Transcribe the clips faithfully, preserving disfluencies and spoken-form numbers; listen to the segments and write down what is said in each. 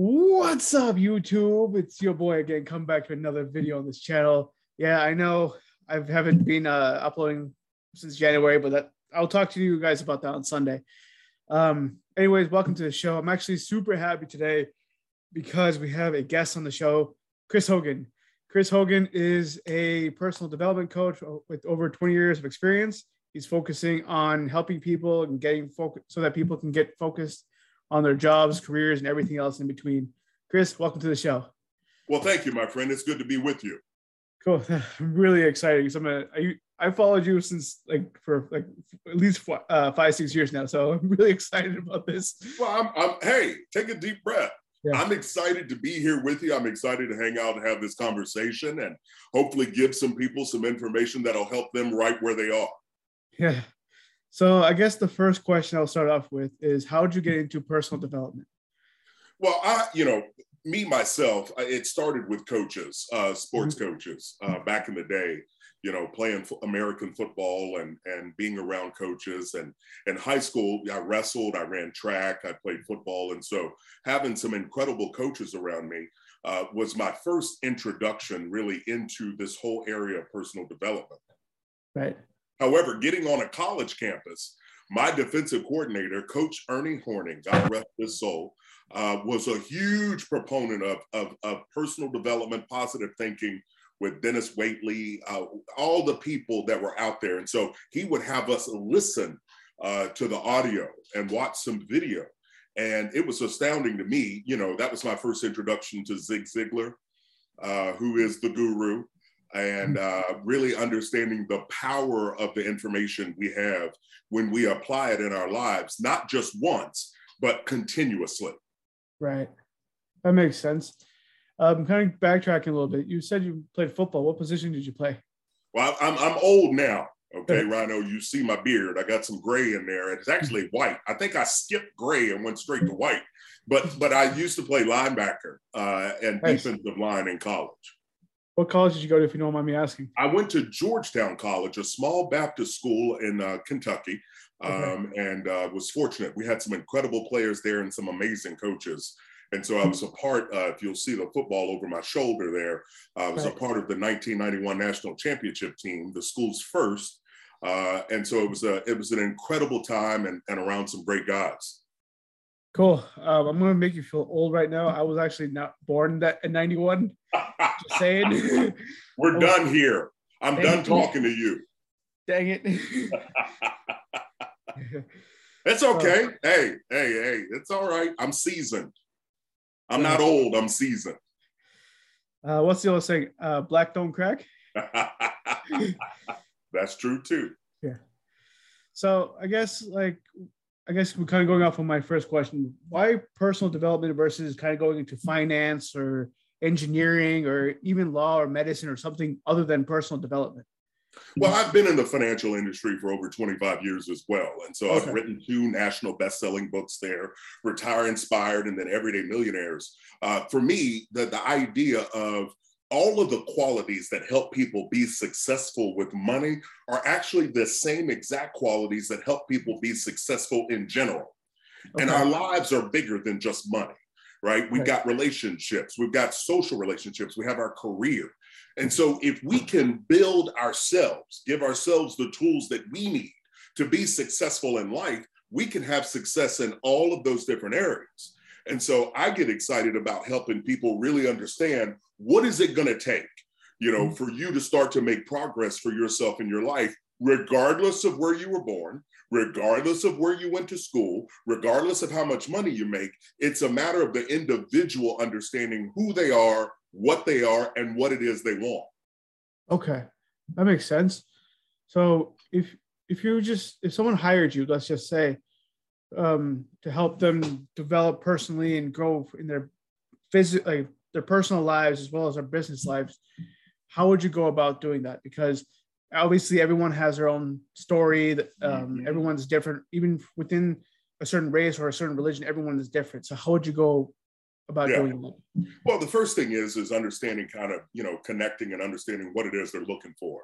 What's up, YouTube? It's your boy again. Come back to another video on this channel. Yeah, I know I haven't been uh, uploading since January, but that, I'll talk to you guys about that on Sunday. Um, anyways, welcome to the show. I'm actually super happy today because we have a guest on the show, Chris Hogan. Chris Hogan is a personal development coach with over twenty years of experience. He's focusing on helping people and getting focused so that people can get focused on their jobs, careers, and everything else in between. Chris, welcome to the show. Well, thank you, my friend. It's good to be with you. Cool. I'm really excited. So I'm a, I, I followed you since like for like at least uh, five, six years now. So I'm really excited about this. Well, I'm, I'm hey, take a deep breath. Yeah. I'm excited to be here with you. I'm excited to hang out and have this conversation and hopefully give some people some information that'll help them right where they are. Yeah. So I guess the first question I'll start off with is, how did you get into personal development? Well, I, you know, me, myself, it started with coaches, uh, sports mm-hmm. coaches uh, back in the day, you know, playing American football and, and being around coaches. And in high school, I wrestled, I ran track, I played football. And so having some incredible coaches around me uh, was my first introduction really into this whole area of personal development. Right. However, getting on a college campus, my defensive coordinator, Coach Ernie Horning, God rest his soul, uh, was a huge proponent of, of, of personal development, positive thinking with Dennis Waitley, uh, all the people that were out there. And so he would have us listen uh, to the audio and watch some video. And it was astounding to me. You know, that was my first introduction to Zig Ziglar, uh, who is the guru. And uh, really understanding the power of the information we have when we apply it in our lives, not just once, but continuously. Right. That makes sense. Um, kind of backtracking a little bit. You said you played football. What position did you play? Well, I'm, I'm old now. Okay, Rhino, you see my beard. I got some gray in there. It's actually white. I think I skipped gray and went straight to white. But, but I used to play linebacker uh, and nice. defensive line in college. What college did you go to, if you don't mind me asking? I went to Georgetown College, a small Baptist school in uh, Kentucky, um, okay. and uh, was fortunate. We had some incredible players there and some amazing coaches. And so I was a part, uh, if you'll see the football over my shoulder there, I was right. a part of the nineteen ninety-one National Championship team, the school's first. Uh, and so it was, a, it was an incredible time and, and around some great guys. Cool. Um, I'm going to make you feel old right now. I was actually not born that in ninety-one. Just saying. We're oh, done here. I'm done it, talking to you. Dang it. That's okay. Uh, hey, hey, hey. It's all right. I'm seasoned. I'm not old. I'm seasoned. Uh, what's the old saying? Uh, black don't crack? That's true, too. Yeah. So I guess, like, I guess we're kind of going off on my first question. Why personal development versus kind of going into finance or engineering or even law or medicine or something other than personal development? Well, I've been in the financial industry for over twenty-five years as well. And so okay. I've written two national best-selling books there, Retire Inspired and then Everyday Millionaires. Uh, for me, the, the idea of all of the qualities that help people be successful with money are actually the same exact qualities that help people be successful in general. Okay. And our lives are bigger than just money. Right? We've got relationships. We've got social relationships. We have our career. And so if we can build ourselves, give ourselves the tools that we need to be successful in life, we can have success in all of those different areas. And so I get excited about helping people really understand, what is it going to take, you know, for you to start to make progress for yourself in your life, regardless of where you were born, regardless of where you went to school, regardless of how much money you make. It's a matter of the individual understanding who they are, what they are, and what it is they want. Okay, that makes sense. So if if you just if someone hired you, let's just say, um, to help them develop personally and grow in their phys- like their personal lives as well as their business lives, how would you go about doing that? Because obviously, everyone has their own story. That, um, mm-hmm. Everyone's different. Even within a certain race or a certain religion, everyone is different. So how would you go about yeah. doing that? Well, the first thing is, is understanding kind of, you know, connecting and understanding what it is they're looking for.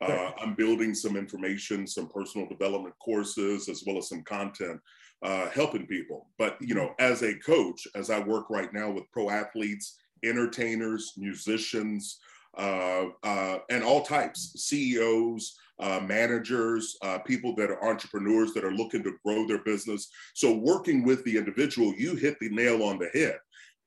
Uh, I'm building some information, some personal development courses, as well as some content, uh, helping people. But, you know, as a coach, as I work right now with pro athletes, entertainers, musicians, uh, uh, and all types, C E Os, uh, managers, uh, people that are entrepreneurs that are looking to grow their business. So working with the individual, you hit the nail on the head.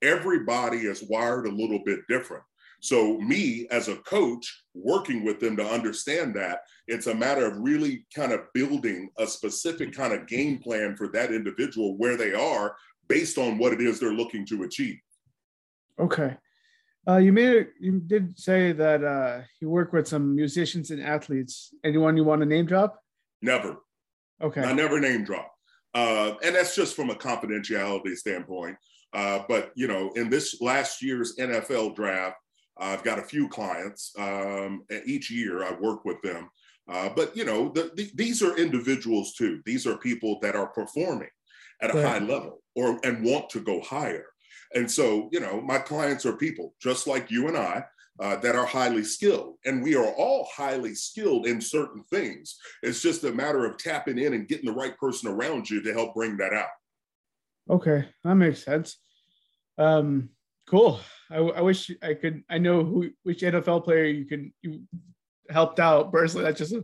Everybody is wired a little bit different. So me as a coach, working with them to understand that, it's a matter of really kind of building a specific kind of game plan for that individual where they are based on what it is they're looking to achieve. Okay. Uh, you made it, you did say that uh, you work with some musicians and athletes. Anyone you want to name drop? Never. Okay. I never name drop. Uh, and that's just from a confidentiality standpoint. Uh, but, you know, in this last year's N F L draft, I've got a few clients um, each year. I work with them. Uh, but, you know, the, the, these are individuals, too. These are people that are performing at a high level or and want to go higher. And so, you know, my clients are people just like you and I uh, that are highly skilled. And we are all highly skilled in certain things. It's just a matter of tapping in and getting the right person around you to help bring that out. Okay, that makes sense. Um Cool. I, I wish I could, I know who, which N F L player you can, you helped out personally. That's just a,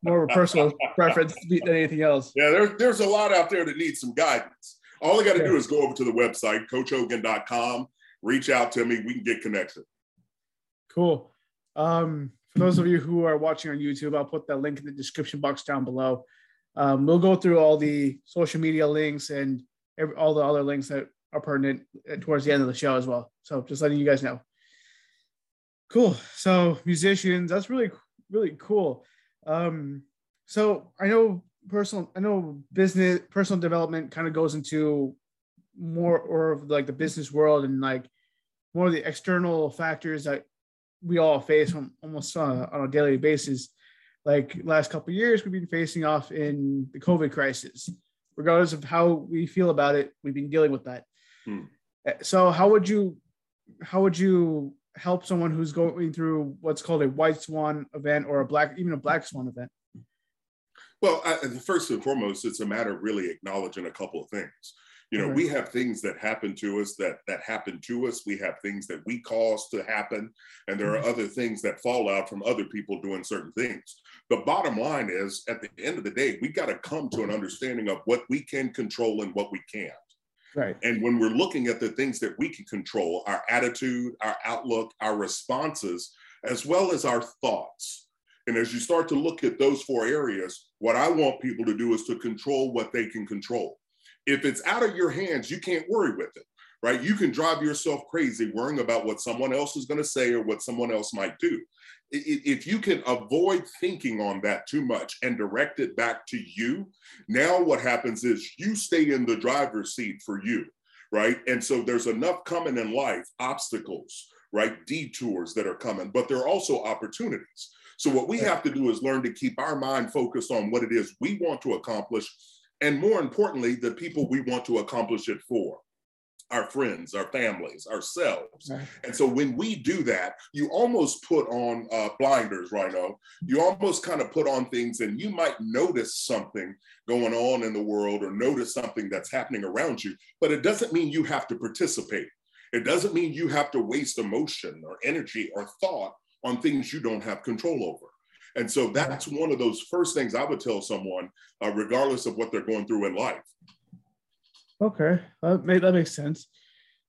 more of a personal preference than anything else. Yeah. There, there's a lot out there that needs some guidance. All I got to okay. do is go over to the website, coach hogan dot com, reach out to me. We can get connected. Cool. Um, for those of you who are watching on YouTube, I'll put that link in the description box down below. Um, we'll go through all the social media links and every, all the other links that are pertinent towards the end of the show as well. So just letting you guys know. Cool. So musicians, that's really, really cool. Um, so I know personal, I know business, personal development kind of goes into more or of like the business world and like more of the external factors that we all face on almost on a, on a daily basis. Like last couple of years, we've been facing off in the COVID crisis, regardless of how we feel about it, we've been dealing with that. Hmm. So how would you, how would you help someone who's going through what's called a white swan event or a black, even a black swan event? Well, I, first and foremost, it's a matter of really acknowledging a couple of things. You know, right. we have things that happen to us that that happen to us. We have things that we cause to happen. And there are mm-hmm. other things that fall out from other people doing certain things. The bottom line is, at the end of the day, we got to come to an understanding of what we can control and what we can't. Right. And when we're looking at the things that we can control, our attitude, our outlook, our responses, as well as our thoughts. And as you start to look at those four areas, what I want people to do is to control what they can control. If it's out of your hands, you can't worry with it, right? You can drive yourself crazy worrying about what someone else is going to say or what someone else might do. If you can avoid thinking on that too much and direct it back to you, now what happens is you stay in the driver's seat for you, right? And so there's enough coming in life, obstacles, right? Detours that are coming, but there are also opportunities. So what we have to do is learn to keep our mind focused on what it is we want to accomplish. And more importantly, the people we want to accomplish it for, our friends, our families, ourselves. Right. And so when we do that, you almost put on uh, blinders, Rhino. You almost kind of put on things and you might notice something going on in the world or notice something that's happening around you, but it doesn't mean you have to participate. It doesn't mean you have to waste emotion or energy or thought on things you don't have control over. And so that's one of those first things I would tell someone, uh, regardless of what they're going through in life. Okay, that, made, that makes sense.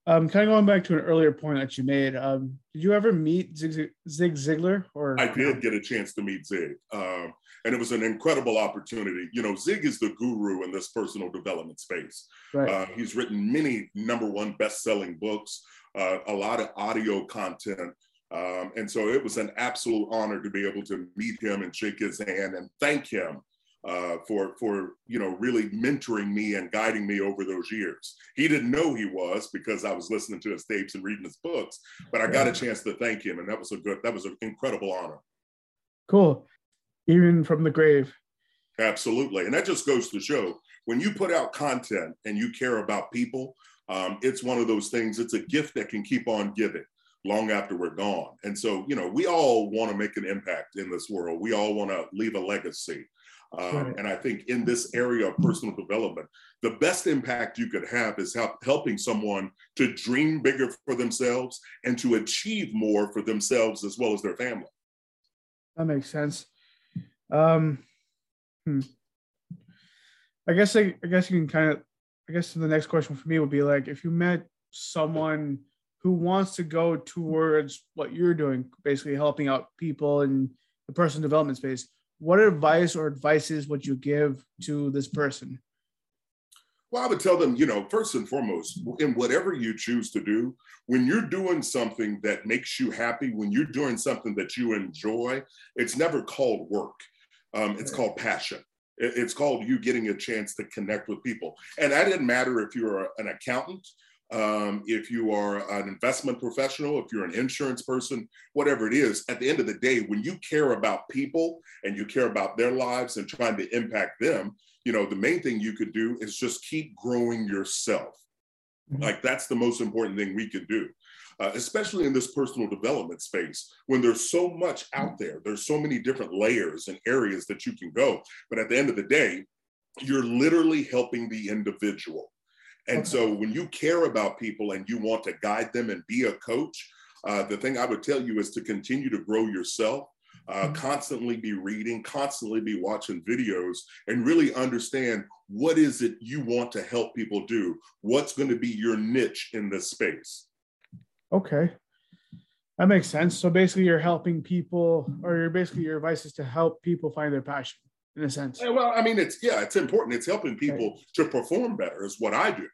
Um, kind of going back to an earlier point that you made, um, did you ever meet Zig, Zig Ziglar? Or I did get a chance to meet Zig, um, and it was an incredible opportunity. You know, Zig is the guru in this personal development space. Right. Uh, he's written many number one best-selling books, uh, a lot of audio content. Um, and so it was an absolute honor to be able to meet him and shake his hand and thank him uh, for, for, you know, really mentoring me and guiding me over those years. He didn't know he was because I was listening to his tapes and reading his books, but I got a chance to thank him. And that was a good, that was an incredible honor. Cool. Even from the grave. Absolutely. And that just goes to show when you put out content and you care about people, um, it's one of those things, it's a gift that can keep on giving. long after we're gone. And so, you know, we all want to make an impact in this world. We all want to leave a legacy. Um, right. And I think in this area of personal development, the best impact you could have is help, helping someone to dream bigger for themselves and to achieve more for themselves as well as their family. That makes sense. Um, hmm. I guess I, I guess you can kind of, I guess the next question for me would be like, if you met someone who wants to go towards what you're doing, basically helping out people in the personal development space, what advice or advices would you give to this person? Well, I would tell them, you know, first and foremost, in whatever you choose to do, when you're doing something that makes you happy, when you're doing something that you enjoy, it's never called work. Um, it's called passion. It's called you getting a chance to connect with people. And that didn't matter if you're an accountant, um, if you are an investment professional, if you're an insurance person, whatever it is, at the end of the day, when you care about people and you care about their lives and trying to impact them, you know, the main thing you could do is just keep growing yourself. Mm-hmm. Like, that's the most important thing we could do, uh, especially in this personal development space, when there's so much out there, there's so many different layers and areas that you can go. But at the end of the day, you're literally helping the individual. And okay. So when you care about people and you want to guide them and be a coach, uh, the thing I would tell you is to continue to grow yourself. Uh, constantly be reading, constantly be watching videos, and really understand what is it you want to help people do? What's going to be your niche in this space? Okay. That makes sense. So basically you're helping people, or you're basically your advice is to help people find their passion in a sense. Well, I mean, it's, yeah, it's important. It's helping people okay. to perform better is what I do.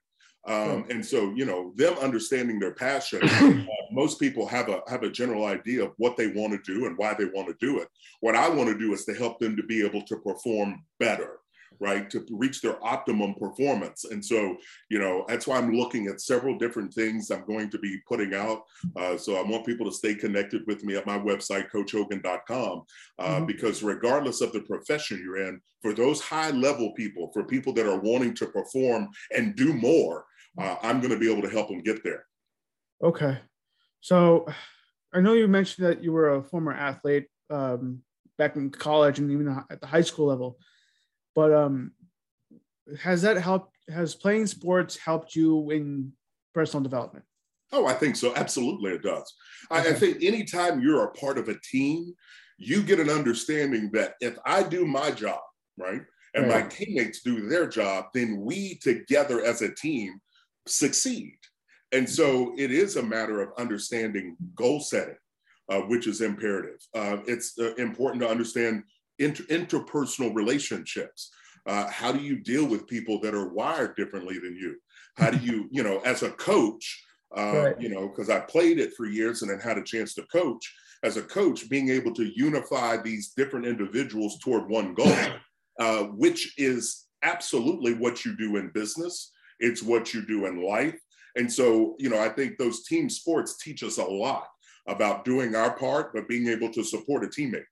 Um, and so, you know, them understanding their passion, uh, most people have a, have a general idea of what they want to do and why they want to do it. What I want to do is to help them to be able to perform better, right? To reach their optimum performance. And so, you know, that's why I'm looking at several different things I'm going to be putting out. Uh, so I want people to stay connected with me at my website, Coach Hogan dot com, uh, mm-hmm. because regardless of the profession you're in, for those high level people, for people that are wanting to perform and do more, Uh, I'm going to be able to help them get there. Okay. So I know you mentioned that you were a former athlete um, back in college and even at the high school level, but um, has that helped, has playing sports helped you in personal development? Oh, I think so. Absolutely. It does. Okay. I, I think anytime you're a part of a team, you get an understanding that if I do my job, right, and right. my teammates do their job, then we together as a team succeed. And so it is a matter of understanding goal setting, uh, which is imperative. Uh, it's uh, important to understand inter interpersonal relationships. Uh, how do you deal with people that are wired differently than you? How do you, you know, as a coach, uh, right. you know, because I played it for years and then had a chance to coach, as a coach, being able to unify these different individuals toward one goal, uh, which is absolutely what you do in business. It's what you do in life. And so, you know, I think those team sports teach us a lot about doing our part, but being able to support a teammate.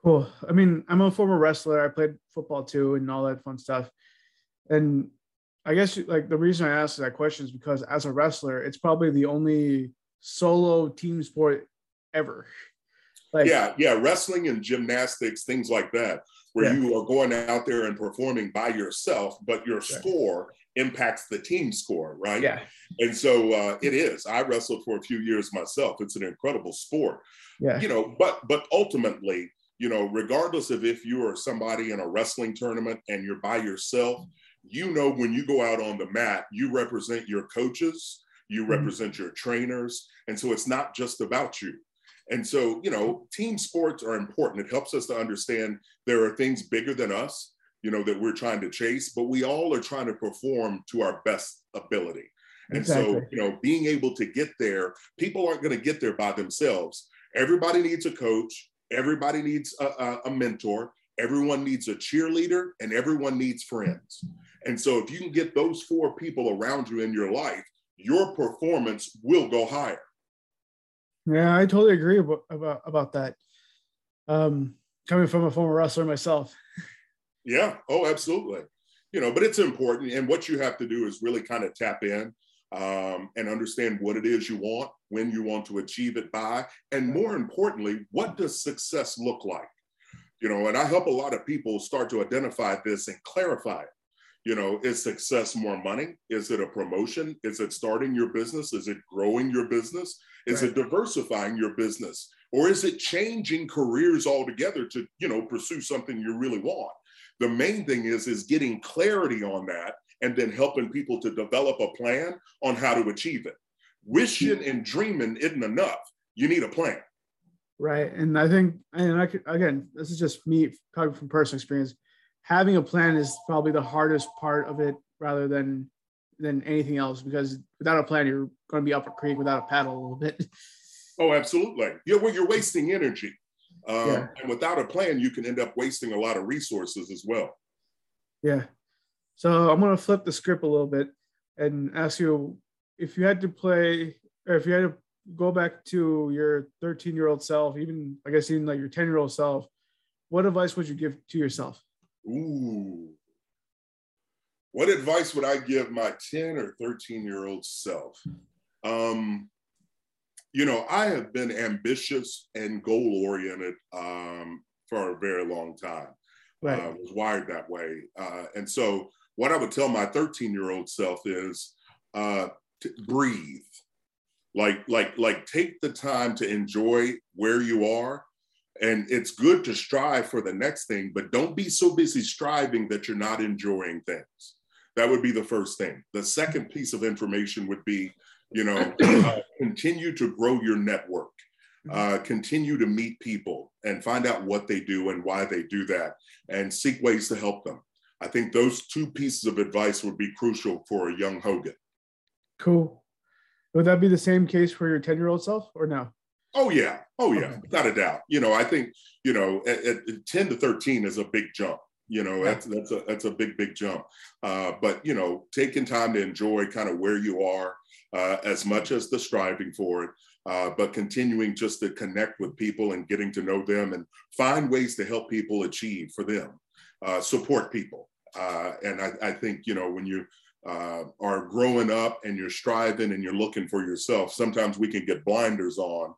Cool. I mean, I'm a former wrestler. I played football too and all that fun stuff. And I guess like the reason I asked that question is because as a wrestler, it's probably the only solo team sport ever. Like, yeah, yeah. Wrestling and gymnastics, things like that, where yeah. you are going out there and performing by yourself, but your yeah. score impacts the team score, right? Yeah. And so uh, it is. I wrestled for a few years myself. It's an incredible sport. Yeah. You know, but but ultimately, you know, regardless of if you are somebody in a wrestling tournament and you're by yourself, you know, when you go out on the mat, you represent your coaches, you represent mm-hmm. your trainers. And so it's not just about you. And so, you know, team sports are important. It helps us to understand there are things bigger than us, you know, that we're trying to chase, but we all are trying to perform to our best ability. And exactly. so, you know, being able to get there, people aren't going to get there by themselves. Everybody needs a coach. Everybody needs a, a mentor. Everyone needs a cheerleader, and everyone needs friends. And so if you can get those four people around you in your life, your performance will go higher. Yeah, I totally agree about, about, about that. Um, coming from a former wrestler myself. Yeah. Oh, absolutely. You know, but it's important. And what you have to do is really kind of tap in um, and understand what it is you want, when you want to achieve it by, and more importantly, what does success look like? You know, and I help a lot of people start to identify this and clarify it. You know, is success more money? Is it a promotion? Is it starting your business? Is it growing your business? Is it diversifying your business? Or is it changing careers altogether to, you know, pursue something you really want? The main thing is, is getting clarity on that and then helping people to develop a plan on how to achieve it. Wishing and dreaming isn't enough. You need a plan. Right. And I think, and I could, again, this is just me coming from personal experience. Having a plan is probably the hardest part of it rather than than anything else, because without a plan, you're going to be up a creek without a paddle a little bit. Oh, absolutely. Yeah, well, you're wasting energy. Um, yeah. And without a plan, you can end up wasting a lot of resources as well. Yeah. So I'm going to flip the script a little bit and ask you, if you had to play, or if you had to go back to your thirteen-year-old self, even, I guess, even like your ten-year-old self, what advice would you give to yourself? Ooh, what advice would I give my ten or thirteen-year-old self? Um, you know, I have been ambitious and goal-oriented um, for a very long time. Right. Uh, I was wired that way. Uh, and so what I would tell my thirteen-year-old self is uh, to breathe. Like, like, like, take the time to enjoy where you are. And it's good to strive for the next thing, but don't be so busy striving that you're not enjoying things. That would be the first thing. The second piece of information would be, you know, uh, continue to grow your network, uh, continue to meet people and find out what they do and why they do that, and seek ways to help them. I think those two pieces of advice would be crucial for a young Hogan. Cool. Would that be the same case for your ten-year-old self or no? Oh, yeah. Oh, yeah. Okay. Without a doubt. You know, I think, you know, at, at ten to thirteen is a big jump. You know, that's, that's, a, that's a big, big jump. Uh, but, you know, taking time to enjoy kind of where you are uh, as much as the striving for it, uh, but continuing just to connect with people and getting to know them and find ways to help people achieve for them, uh, support people. Uh, and I, I think, you know, when you uh, are growing up and you're striving and you're looking for yourself, sometimes we can get blinders on.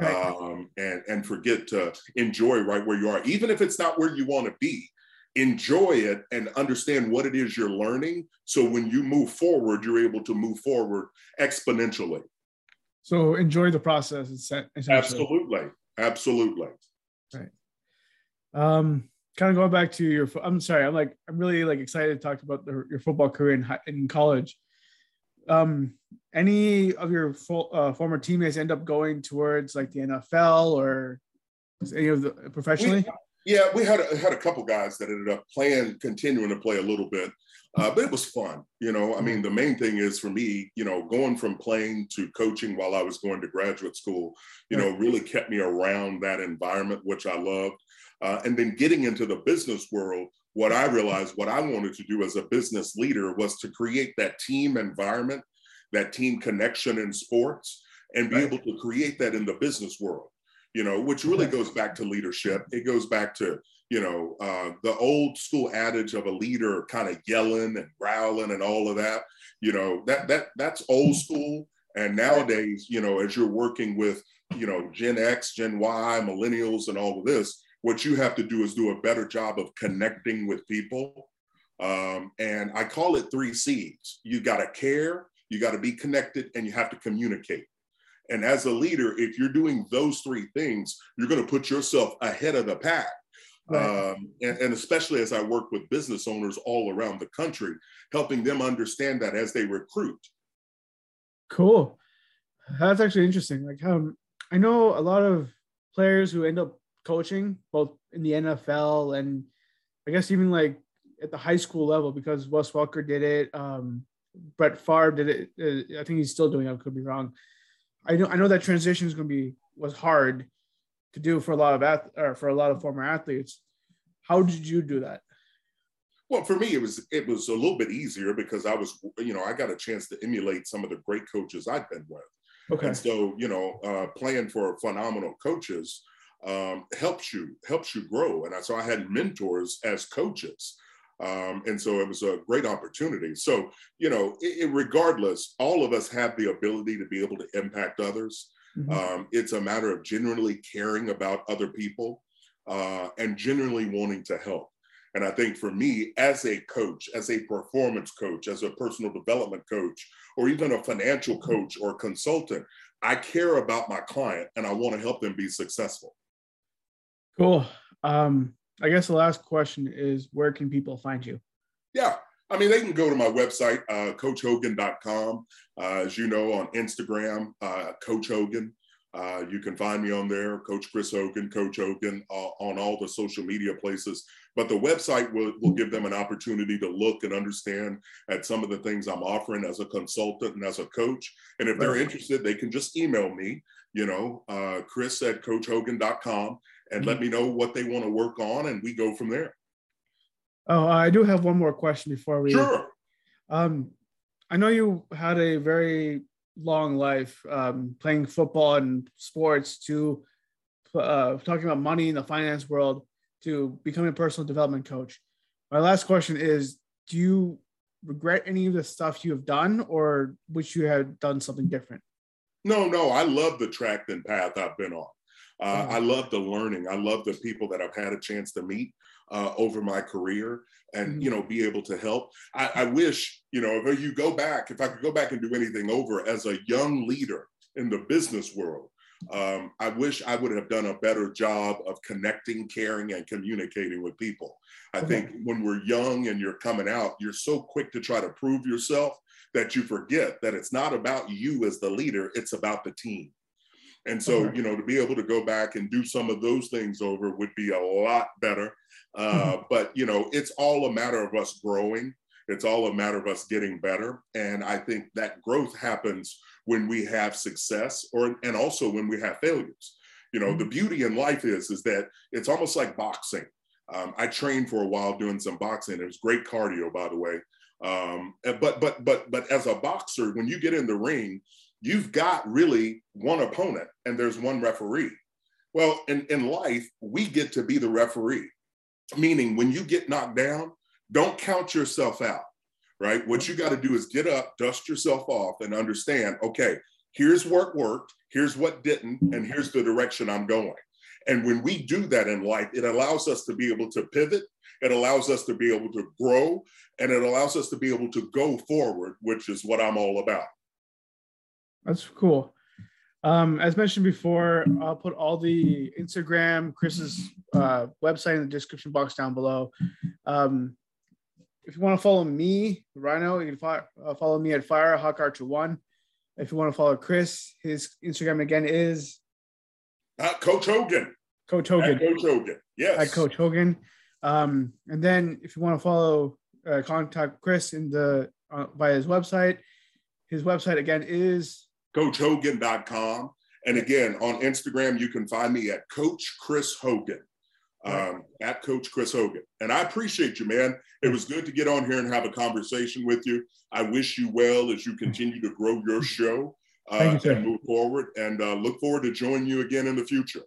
Right. Um, and, and forget to enjoy right where you are. Even if it's not where you want to be, enjoy it and understand what it is you're learning. So when you move forward, you're able to move forward exponentially. So enjoy the process. Essentially. Absolutely. Absolutely. Right. Um, kind of going back to your, I'm sorry, I'm like, I'm really like excited to talk about the, your football career in, in college. Um, any of your fo- uh, former teammates end up going towards like the N F L or any of the professionally? We, yeah, we had a, had a couple guys that ended up playing, continuing to play a little bit, uh, but it was fun. You know, I mean, the main thing is for me, you know, going from playing to coaching while I was going to graduate school, you right. know, really kept me around that environment, which I loved. Uh, and then getting into the business world, what I realized what I wanted to do as a business leader was to create that team environment, that team connection in sports, and be right. able to create that in the business world, you know, which really right. goes back to leadership. It goes back to, you know, uh, the old school adage of a leader kind of yelling and growling and all of that, you know, that that that's old school. And nowadays, you know, as you're working with, you know, Gen X, Gen Y, millennials, and all of this, what you have to do is do a better job of connecting with people. Um, and I call it three C's. You got to care, you got to be connected, and you have to communicate. And as a leader, if you're doing those three things, you're going to put yourself ahead of the pack. Right. Um, and, and especially as I work with business owners all around the country, helping them understand that as they recruit. Cool. That's actually interesting. Like, um, I know a lot of players who end up coaching both in the N F L and I guess even like at the high school level, because Wes Welker did it. Um, Brett Favre did it. Uh, I think he's still doing it. I could be wrong. I know, I know that transition is going to be, was hard to do for a lot of, ath- or for a lot of former athletes. How did you do that? Well, for me, it was, it was a little bit easier because I was, you know, I got a chance to emulate some of the great coaches I've been with. Okay. And so, you know, uh, playing for phenomenal coaches, um, helps you, helps you grow. And I, so I had mentors as coaches, Um, and so it was a great opportunity. So, you know, it, it, regardless, all of us have the ability to be able to impact others. Mm-hmm. Um, it's a matter of genuinely caring about other people uh, and genuinely wanting to help. And I think for me, as a coach, as a performance coach, as a personal development coach, or even a financial coach or consultant, I care about my client and I want to help them be successful. Cool. Um... I guess the last question is, where can people find you? Yeah. I mean, they can go to my website, uh, Coach Hogan dot com. Uh, as you know, on Instagram, uh, Coach Hogan. Uh, you can find me on there, Coach Chris Hogan, Coach Hogan, uh, on all the social media places. But the website will, will give them an opportunity to look and understand at some of the things I'm offering as a consultant and as a coach. And if they're interested, they can just email me, you know, uh, Chris at Coach Hogan dot com. And let me know what they want to work on, and we go from there. Oh, I do have one more question before we... Sure. Um, I know you had a very long life um, playing football and sports to uh, talking about money in the finance world to becoming a personal development coach. My last question is, do you regret any of the stuff you have done, or wish you had done something different? No, no. I love the track and path I've been on. Uh, I love the learning. I love the people that I've had a chance to meet uh, over my career and, you know, be able to help. I, I wish, you know, if you go back, if I could go back and do anything over as a young leader in the business world, um, I wish I would have done a better job of connecting, caring, and communicating with people. I think when we're young and you're coming out, you're so quick to try to prove yourself that you forget that it's not about you as the leader, it's about the team. And so, you know, to be able to go back and do some of those things over would be a lot better. Uh, mm-hmm. But, you know, it's all a matter of us growing. It's all a matter of us getting better. And I think that growth happens when we have success or and also when we have failures. You know, mm-hmm. the beauty in life is, is that it's almost like boxing. Um, I trained for a while doing some boxing. It was great cardio, by the way. Um, but, but, but, but as a boxer, when you get in the ring, you've got really one opponent and there's one referee. Well, in, in life, we get to be the referee, meaning when you get knocked down, don't count yourself out, right? What you got to do is get up, dust yourself off and understand, okay, here's what worked, here's what didn't, and here's the direction I'm going. And when we do that in life, it allows us to be able to pivot. It allows us to be able to grow, and it allows us to be able to go forward, which is what I'm all about. That's cool. Um, as mentioned before, I'll put all the Instagram, Chris's uh, website in the description box down below. Um, if you want to follow me, Rhino, you can fo- uh, follow me at Firehawk Archer one. If you want to follow Chris, his Instagram again is? Uh, Coach Hogan. Coach Hogan. At Coach Hogan, yes. At Coach Hogan. Um, and then if you want to follow, uh, contact Chris in the uh, via his website. His website again is? Coach Hogan dot com. And again, on Instagram, you can find me at Coach Chris Hogan, um, at Coach Chris Hogan. And I appreciate you, man. It was good to get on here and have a conversation with you. I wish you well as you continue to grow your show uh, you, and move forward. And uh, look forward to joining you again in the future.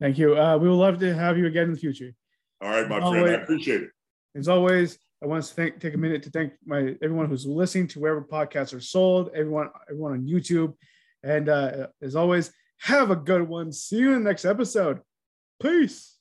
Thank you. Uh, we would love to have you again in the future. All right, my as friend. Always, I appreciate it. As always, I want to thank, take a minute to thank my everyone who's listening to wherever podcasts are sold, everyone, everyone on YouTube. And uh, as always, have a good one. See you in the next episode. Peace.